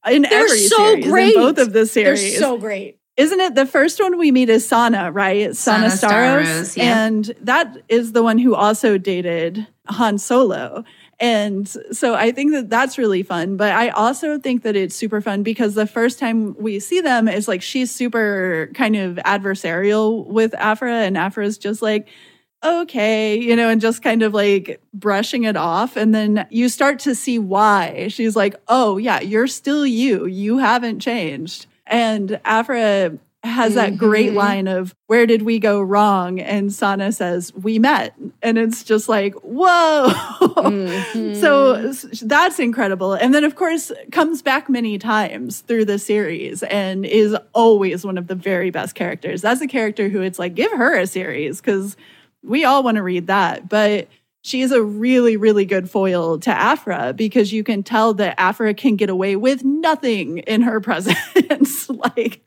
in They're every so series, great. In both of the series. They're so great. Isn't it the first one we meet is Sana, right? Sana Staros. Yeah. And that is the one who also dated Han Solo. And so I think that that's really fun. But I also think that it's super fun because the first time we see them is like she's super kind of adversarial with Aphra, and Aphra's just like, okay, you know, and just kind of like brushing it off. And then you start to see why. She's like, oh, yeah, you're still you. You haven't changed. And Aphra has that great line of, where did we go wrong? And Sana says, we met. And it's just like, whoa. So that's incredible. And then, of course, comes back many times through the series and is always one of the very best characters. That's a character who it's like, give her a series because we all want to read that. But she is a really, really good foil to Aphra because you can tell that Aphra can get away with nothing in her presence. Like,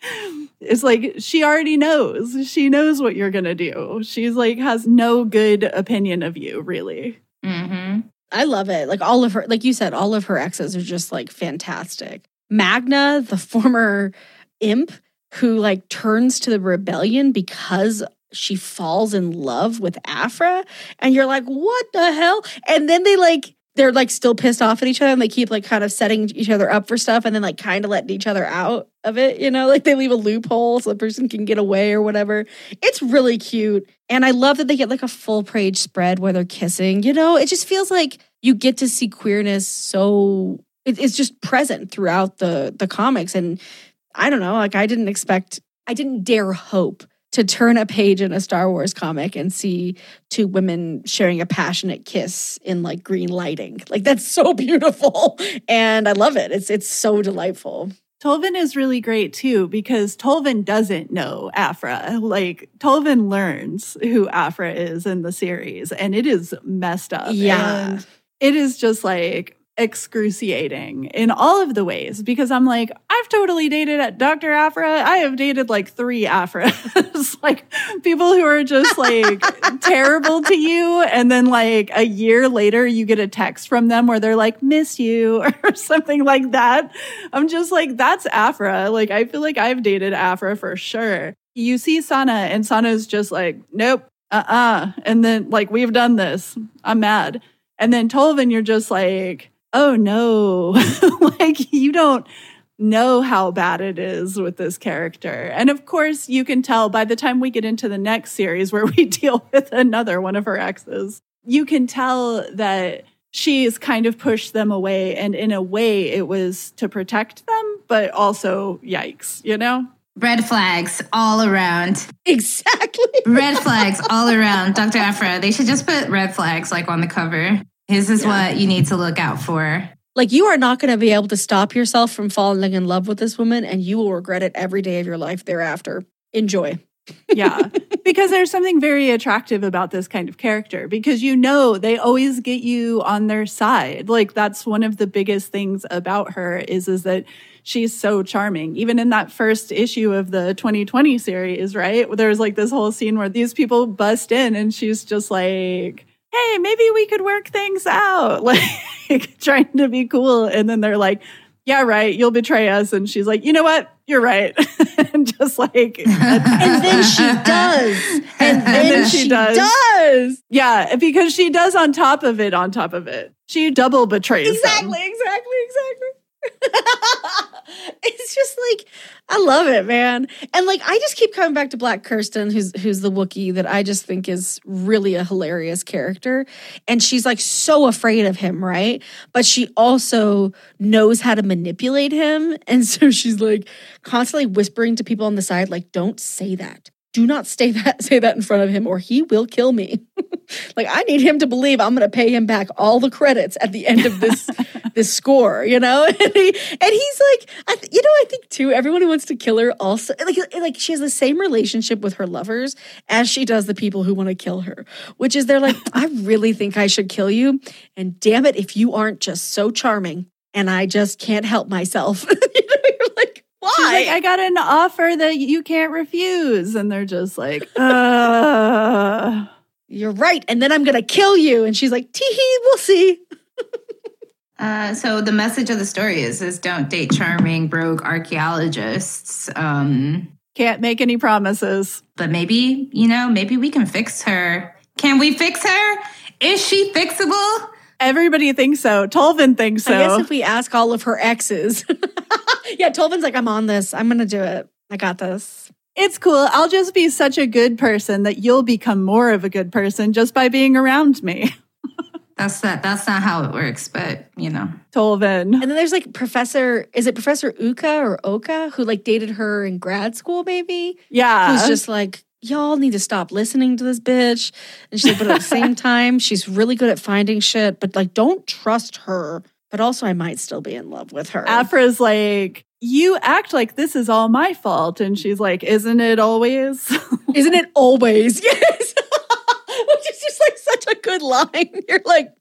it's like she already knows. She knows what you're going to do. She's like, has no good opinion of you, really. Mm-hmm. I love it. Like, all of her, like you said, all of her exes are just like fantastic. Magna, the former imp who like turns to the rebellion because she falls in love with Aphra, and you're like, what the hell? And then they like, they're like still pissed off at each other, and they keep like kind of setting each other up for stuff, and then like kind of letting each other out of it, you know, like they leave a loophole so the person can get away or whatever. It's really cute. And I love that they get like a full page spread where they're kissing, you know, it just feels like you get to see queerness. So it's just present throughout the comics. And I don't know, like I didn't dare hope to turn a page in a Star Wars comic and see two women sharing a passionate kiss in like green lighting. Like, that's so beautiful. And I love it. It's so delightful. Tolvin is really great too, because Tolvin doesn't know Aphra. Like, Tolvin learns who Aphra is in the series, and it is messed up. Yeah. And it is just like excruciating in all of the ways, because I'm like, I've totally dated at Dr. Aphra. I have dated like 3 Aphras, like people who are just like terrible to you. And then like a year later, you get a text from them where they're like, miss you or something like that. I'm just like, that's Aphra. Like, I feel like I've dated Aphra for sure. You see Sana, and Sana's just like, nope, And then like, we've done this. I'm mad. And then Tolvin, you're just like, oh no, like you don't know how bad it is with this character. And of course, you can tell by the time we get into the next series where we deal with another one of her exes, you can tell that she's kind of pushed them away. And in a way, it was to protect them, but also, yikes, you know? Red flags all around. Exactly. Red flags all around. Dr. Aphra, they should just put red flags like on the cover. This is what you need to look out for. Like, you are not going to be able to stop yourself from falling in love with this woman, and you will regret it every day of your life thereafter. Enjoy. Yeah, because there's something very attractive about this kind of character, because you know they always get you on their side. Like, that's one of the biggest things about her is that she's so charming. Even in that first issue of the 2020 series, right? There's like this whole scene where these people bust in and she's just like, hey, maybe we could work things out. Like trying to be cool. And then they're like, yeah, right, you'll betray us. And she's like, you know what? You're right. And just like... and then she does. And then she does. Yeah, because she does on top of it. She double betrays them. Exactly. It's just like, I love it, man. And like, I just keep coming back to Black Kirsten, who's the Wookiee that I just think is really a hilarious character. And she's like so afraid of him, right? But she also knows how to manipulate him. And so she's like constantly whispering to people on the side, like, don't say that. do not say that in front of him or he will kill me. Like, I need him to believe I'm going to pay him back all the credits at the end of this this score, you know? And he's like, I think too, everyone who wants to kill her also, like she has the same relationship with her lovers as she does the people who want to kill her, which is they're like, I really think I should kill you. And damn it, if you aren't just so charming and I just can't help myself. She's like, I got an offer that you can't refuse. And they're just like, You're right. And then I'm going to kill you. And she's like, tee-hee, we'll see. So the message of the story is don't date charming, broke archaeologists. Can't make any promises. But maybe, maybe we can fix her. Can we fix her? Is she fixable? Everybody thinks so. Tolvin thinks so. I guess if we ask all of her exes. Yeah, Tolvin's like, I'm on this. I'm going to do it. I got this. It's cool. I'll just be such a good person that you'll become more of a good person just by being around me. That's not how it works, but, Tolvin. And then there's Professor Uka or Oka who dated her in grad school maybe? Yeah. Who's just like, y'all need to stop listening to this bitch. And she's like, but at the same time, she's really good at finding shit, but don't trust her. But also I might still be in love with her. Aphra's like, you act like this is all my fault. And she's like, isn't it always? Isn't it always? Yes. Which is just such a good line. You're like,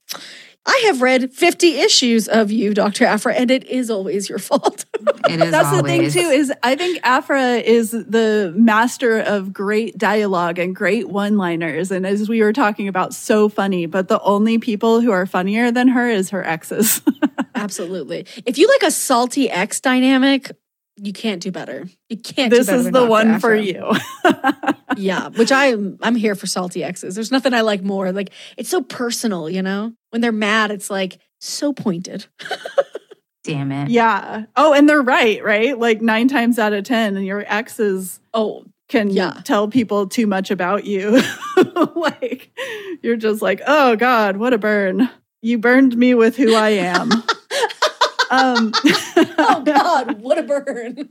I have read 50 issues of you, Dr. Aphra, and it is always your fault. It is. That's always. The thing, too, is I think Aphra is the master of great dialogue and great one-liners. And as we were talking about, so funny. But the only people who are funnier than her is her exes. Absolutely. If you like a salty ex dynamic, you can't do better. You can't do better. This is the one for you. Yeah, which I'm here for salty exes. There's nothing I like more. It's so personal, When they're mad, it's so pointed. Damn it. Yeah. Oh, and they're right? 9 times out of 10, and your exes can tell people too much about you. You're just like, oh God, what a burn. You burned me with who I am. Oh God, what a burn.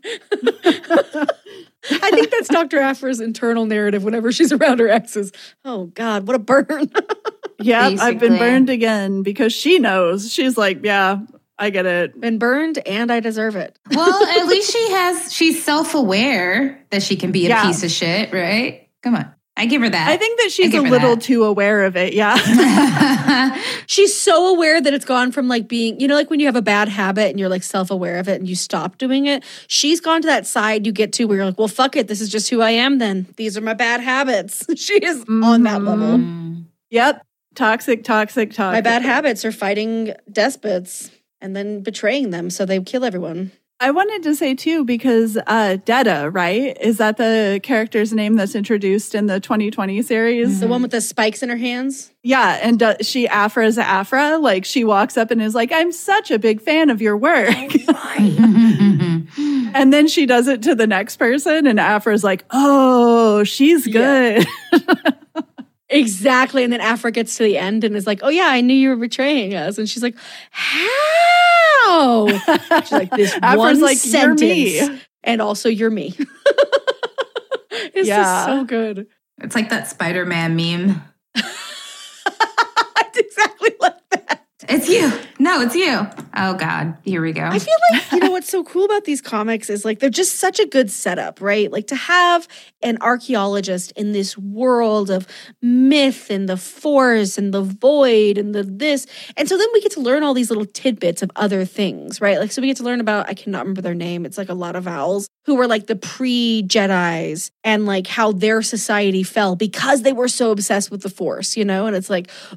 I think that's Dr. Aphra's internal narrative whenever she's around her exes. Oh God, what a burn. Yeah, I've been burned again because she knows. She's like, yeah, I get it. Been burned and I deserve it. Well, at least she's self-aware that she can be a piece of shit, right? Come on. I give her that. I think that she's a little too aware of it. Yeah. She's so aware that it's gone from being, when you have a bad habit and you're self-aware of it and you stop doing it. She's gone to that side you get to where you're well, fuck it. This is just who I am then. These are my bad habits. She is on that level. Yep. Toxic. My bad habits are fighting despots and then betraying them so they kill everyone. I wanted to say, too, because Detta, right? Is that the character's name that's introduced in the 2020 series? Mm-hmm. The one with the spikes in her hands? Yeah, and Aphra's Aphra. She walks up and is like, I'm such a big fan of your work. And then she does it to the next person, and Aphra's like, oh, she's good. Yeah. Exactly. And then Aphra gets to the end and is like, oh, yeah, I knew you were betraying us. And she's like, how? She's like, this one sentence. You're me. And also, you're me. It's just so good. It's like that Spider-Man meme. It's exactly like that. It's you. No, it's you. Oh, God. Here we go. I feel what's so cool about these comics is they're just such a good setup, right? To have an archaeologist in this world of myth and the force and the void and the this. And so then we get to learn all these little tidbits of other things, right? So we get to learn about, I cannot remember their name. It's a lot of vowels who were the pre-Jedis and how their society fell because they were so obsessed with the force, And it's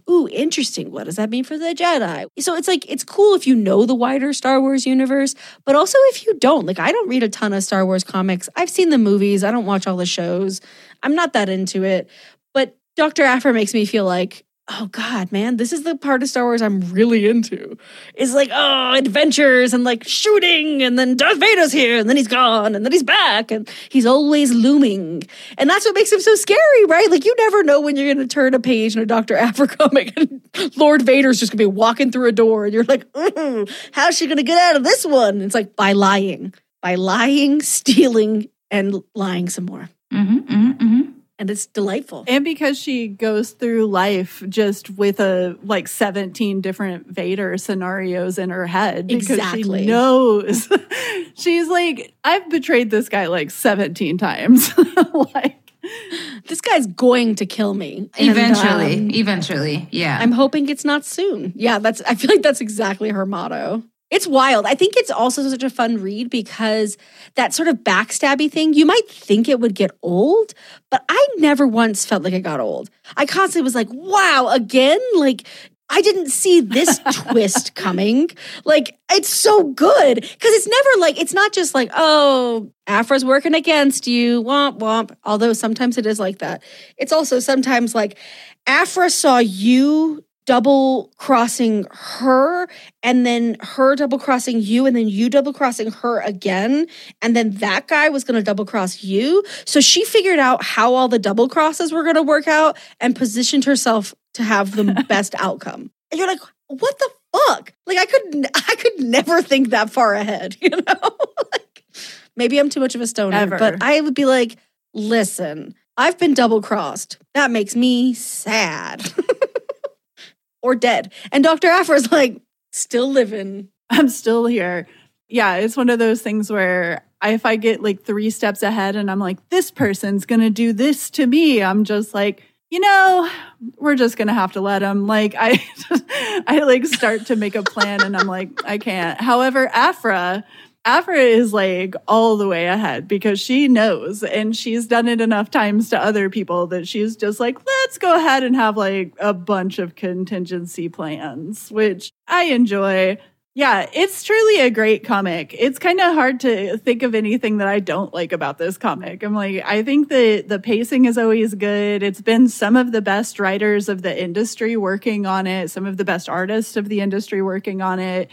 ooh, interesting. What does that mean for the Jedi? So it's it's cool if you know the wider Star Wars universe, but also if you don't. I don't read a ton of Star Wars comics. I've seen the movies. I don't watch all the shows. I'm not that into it. But Dr. Aphra makes me feel oh God, man, this is the part of Star Wars I'm really into. It's adventures and shooting and then Darth Vader's here and then he's gone and then he's back and he's always looming. And that's what makes him so scary, right? You never know when you're going to turn a page in a Dr. Aphra comic and Lord Vader's just going to be walking through a door and you're like, how's she going to get out of this one? And it's by lying, stealing, and lying some more. Mm-hmm, mm-hmm, mm-hmm. And it's delightful. And because she goes through life just with like 17 different Vader scenarios in her head. Exactly. Because she knows. She's like, I've betrayed this guy like 17 times. Like, this guy's going to kill me. Eventually. Eventually. Yeah. I'm hoping it's not soon. Yeah, I feel like that's exactly her motto. It's wild. I think it's also such a fun read because that sort of backstabby thing, you might think it would get old, but I never once felt like it got old. I constantly was like, wow, again? Like, I didn't see this twist coming. Like, it's so good. Because it's never like, it's not just like, oh, Aphra's working against you, womp, womp. Although sometimes it is like that. It's also sometimes like, Aphra saw you double-crossing her, and then her double-crossing you, and then you double-crossing her again, and then that guy was going to double-cross you. So she figured out how all the double-crosses were going to work out and positioned herself to have the best outcome. And you're like, what the fuck? Like, I could never think that far ahead, you know? Like, maybe I'm too much of a stoner, but I would be like, listen, I've been double-crossed. That makes me sad. Or dead. And Dr. Aphra's like, still living. I'm still here. Yeah, it's one of those things where if I get like 3 steps ahead and I'm like, this person's going to do this to me, I'm just like, you know, we're just going to have to let him. Like, I like start to make a plan and I'm like, I can't. However, Aphra is like all the way ahead because she knows and she's done it enough times to other people that she's just like, let's go ahead and have like a bunch of contingency plans, which I enjoy. Yeah, it's truly a great comic. It's kind of hard to think of anything that I don't like about this comic. I'm like, I think that the pacing is always good. It's been some of the best writers of the industry working on it, some of the best artists of the industry working on it.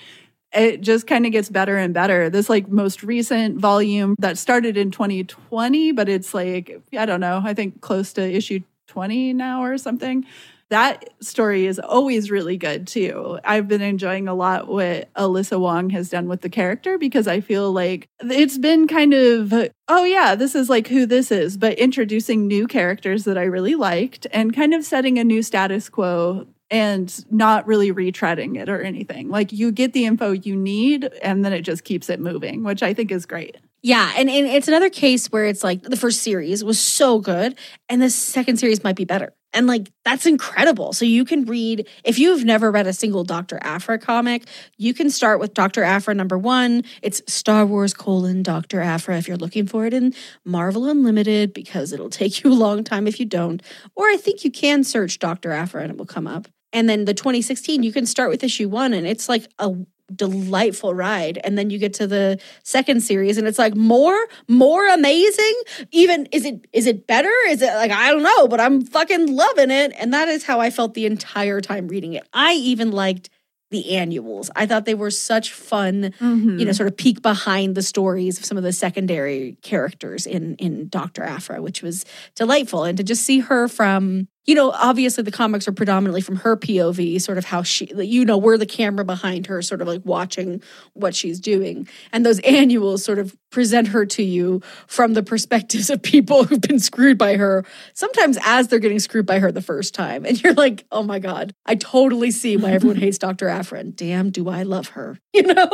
It just kind of gets better and better. This like most recent volume that started in 2020, but it's like, I don't know, I think close to issue 20 now or something. That story is always really good too. I've been enjoying a lot what Alyssa Wong has done with the character because I feel like it's been kind of, oh yeah, this is like who this is, but introducing new characters that I really liked and kind of setting a new status quo and not really retreading it or anything. Like, you get the info you need, and then it just keeps it moving, which I think is great. Yeah, and it's another case where it's like, the first series was so good, and the second series might be better. And, like, that's incredible. So you can read, if you've never read a single Dr. Aphra comic, you can start with Dr. Aphra #1. It's Star Wars : Dr. Aphra if you're looking for it in Marvel Unlimited, because it'll take you a long time if you don't. Or I think you can search Dr. Aphra and it will come up. And then the 2016, you can start with issue 1 and it's like a delightful ride. And then you get to the second series and it's like more amazing. Even, is it better? Is it like, I don't know, but I'm fucking loving it. And that is how I felt the entire time reading it. I even liked the annuals. I thought they were such fun, you know, sort of peek behind the stories of some of the secondary characters in Dr. Aphra, which was delightful. And to just see her from, you know, obviously the comics are predominantly from her POV, sort of how she, you know, we're the camera behind her, sort of like watching what she's doing. And those annuals sort of present her to you from the perspectives of people who've been screwed by her, sometimes as they're getting screwed by her the first time. And you're like, oh my God, I totally see why everyone hates Dr. Aphra. And damn, do I love her, you know?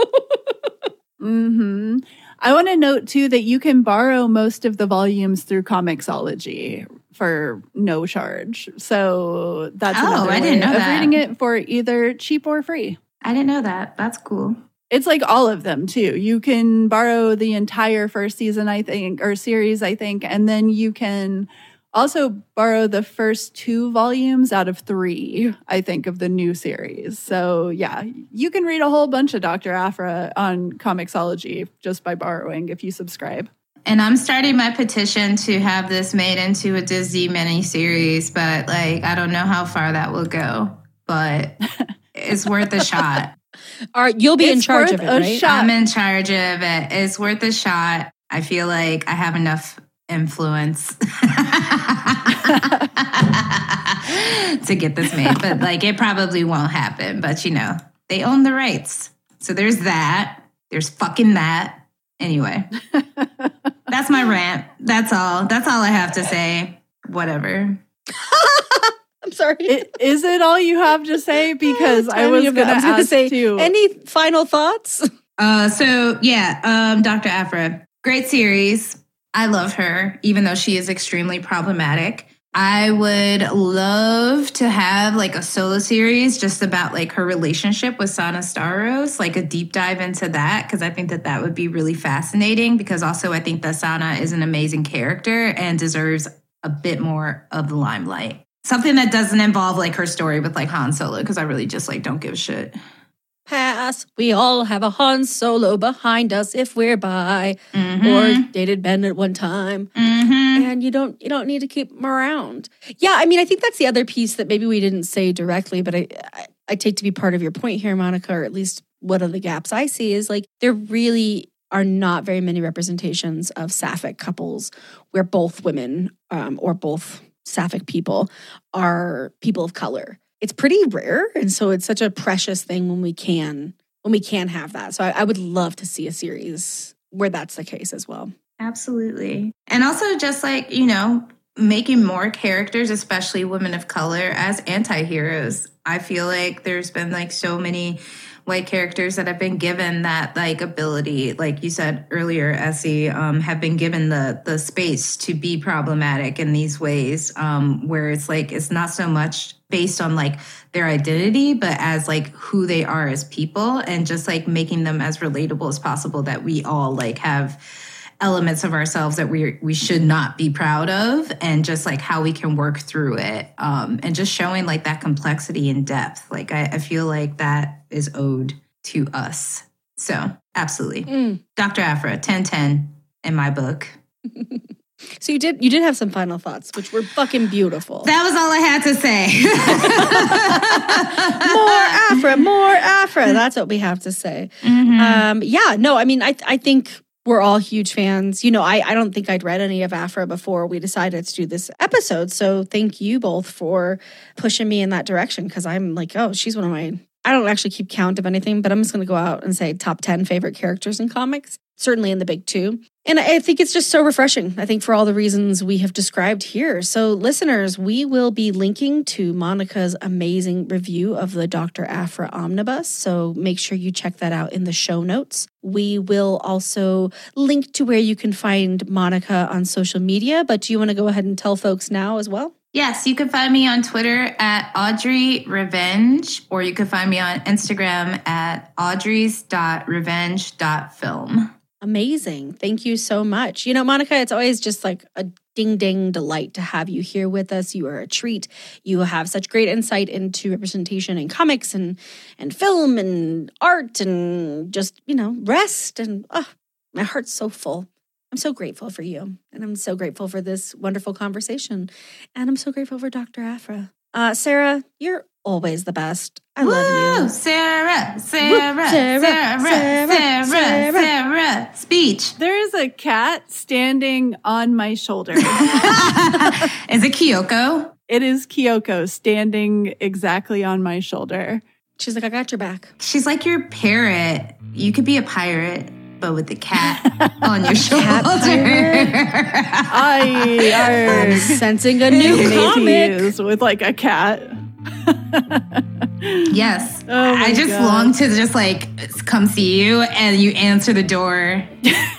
I want to note too that you can borrow most of the volumes through Comixology for no charge. So that's another I didn't know that. Reading it for either cheap or free. I didn't know that. That's cool. It's like all of them too. You can borrow the entire first season, I think, or series, I think, and then you can also borrow the first 2 volumes out of 3, I think, of the new series. So yeah, you can read a whole bunch of Dr. Aphra on Comixology just by borrowing if you subscribe. And I'm starting my petition to have this made into a Disney miniseries, but like, I don't know how far that will go, but it's worth a shot. All right, you'll be in charge of it, right? I'm in charge of it. It's worth a shot. I feel like I have enough influence to get this made, but like, it probably won't happen. But you know, they own the rights. So there's that. There's fucking that. Anyway, that's my rant. That's all I have to say. whatever. I'm sorry. Is it all you have to say? Because I was going to ask you. Any final thoughts? Dr. Aphra, great series. I love her, even though she is extremely problematic. I would love to have like a solo series just about like her relationship with Sana Staros, like a deep dive into that, because I think that that would be really fascinating, because also I think that Sana is an amazing character and deserves a bit more of the limelight. Something that doesn't involve like her story with like Han Solo, because I really just like don't give a shit. Pass. We all have a Han Solo behind us if we're bi or dated Ben at one time. And you don't need to keep him around. Yeah, I mean, I think that's the other piece that maybe we didn't say directly, but I take to be part of your point here, Monica, or at least one of the gaps I see is like there really are not very many representations of sapphic couples where both women or both sapphic people are people of color. It's pretty rare, and so it's such a precious thing when we can have that. So I would love to see a series where that's the case as well. Absolutely. And also just like, you know, making more characters, especially women of color, as anti-heroes. I feel like there's been like so many white characters that have been given that like ability, like you said earlier, Essie, have been given the space to be problematic in these ways, where it's like it's not so much based on like their identity, but as like who they are as people, and just like making them as relatable as possible, that we all like have elements of ourselves that we should not be proud of, and just like how we can work through it, and just showing like that complexity and depth. Like I feel like that is owed to us. So absolutely. Dr. Aphra, 10/10 in my book. So you did have some final thoughts, which were fucking beautiful. That was all I had to say. more Aphra. That's what we have to say. I mean, I think we're all huge fans. You know, I don't think I'd read any of Aphra before we decided to do this episode. So thank you both for pushing me in that direction, because I'm like, oh, she's one of my... I don't actually keep count of anything, but I'm just going to go out and say top 10 favorite characters in comics, certainly in the big two. And I think it's just so refreshing, I think, for all the reasons we have described here. So listeners, we will be linking to Monica's amazing review of the Dr. Aphra Omnibus. So make sure you check that out in the show notes. We will also link to where you can find Monica on social media, but do you want to go ahead and tell folks now as well? Yes, you can find me on Twitter at Audrey's Revenge, or you can find me on Instagram at audreys.revenge.film. Amazing. Thank you so much. You know, Monica, it's always just like a ding delight to have you here with us. You are a treat. You have such great insight into representation in comics and film and art and just, you know, rest. And my heart's so full. I'm so grateful for you, and I'm so grateful for this wonderful conversation, and I'm so grateful for Dr. Aphra. Sarah, you're always the best. I love you. Sarah. Speech. There is a cat standing on my shoulder. Is it Kyoko? It is Kyoko standing exactly on my shoulder. She's like, I got your back. She's like your parrot. You could be a pirate, but with the cat on your shoulder. I'm sensing a new comic with like a cat. Yes. Oh, I just long to just like come see you, and you answer the door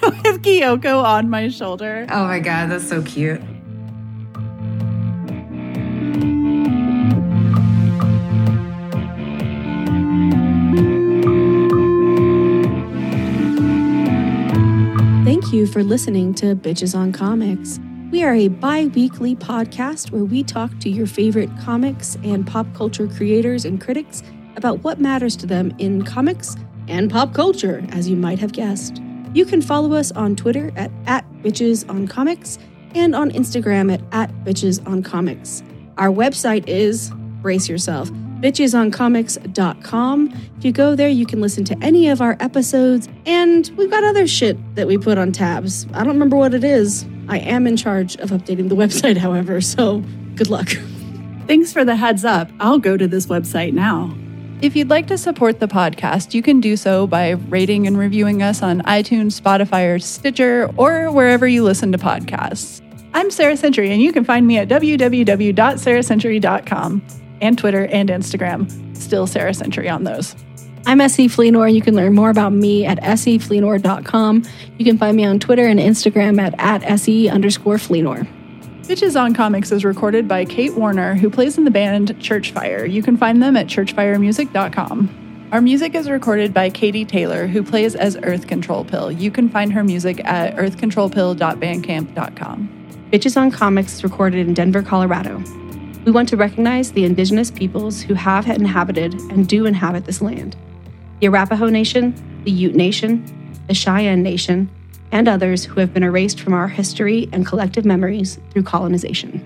with Kyoko on my shoulder. Oh my God, that's so cute. Thank you for listening to Bitches on Comics. We are a bi-weekly podcast where we talk to your favorite comics and pop culture creators and critics about what matters to them in comics and pop culture, as you might have guessed. You can follow us on Twitter at @BitchesOnComics and on Instagram at @BitchesOnComics. Our website is, brace yourself, bitchesoncomics.com. If you go there, you can listen to any of our episodes, and we've got other shit that we put on tabs. I don't remember what it is. I am in charge of updating the website, however, so good luck. Thanks for the heads up. I'll go to this website now. If you'd like to support the podcast, you can do so by rating and reviewing us on iTunes, Spotify, or Stitcher, or wherever you listen to podcasts. I'm Sarah Century, and you can find me at www.sarahcentury.com and Twitter and Instagram. Still Sarah Century on those. I'm S.E. Fleenor, and you can learn more about me at SEFleenor.com. You can find me on Twitter and Instagram at @SE_Fleenor. Bitches on Comics is recorded by Kate Warner, who plays in the band Churchfire. You can find them at churchfiremusic.com. Our music is recorded by Katie Taylor, who plays as Earth Control Pill. You can find her music at earthcontrolpill.bandcamp.com. Bitches on Comics is recorded in Denver, Colorado. We want to recognize the indigenous peoples who have inhabited and do inhabit this land. The Arapaho Nation, the Ute Nation, the Cheyenne Nation, and others who have been erased from our history and collective memories through colonization.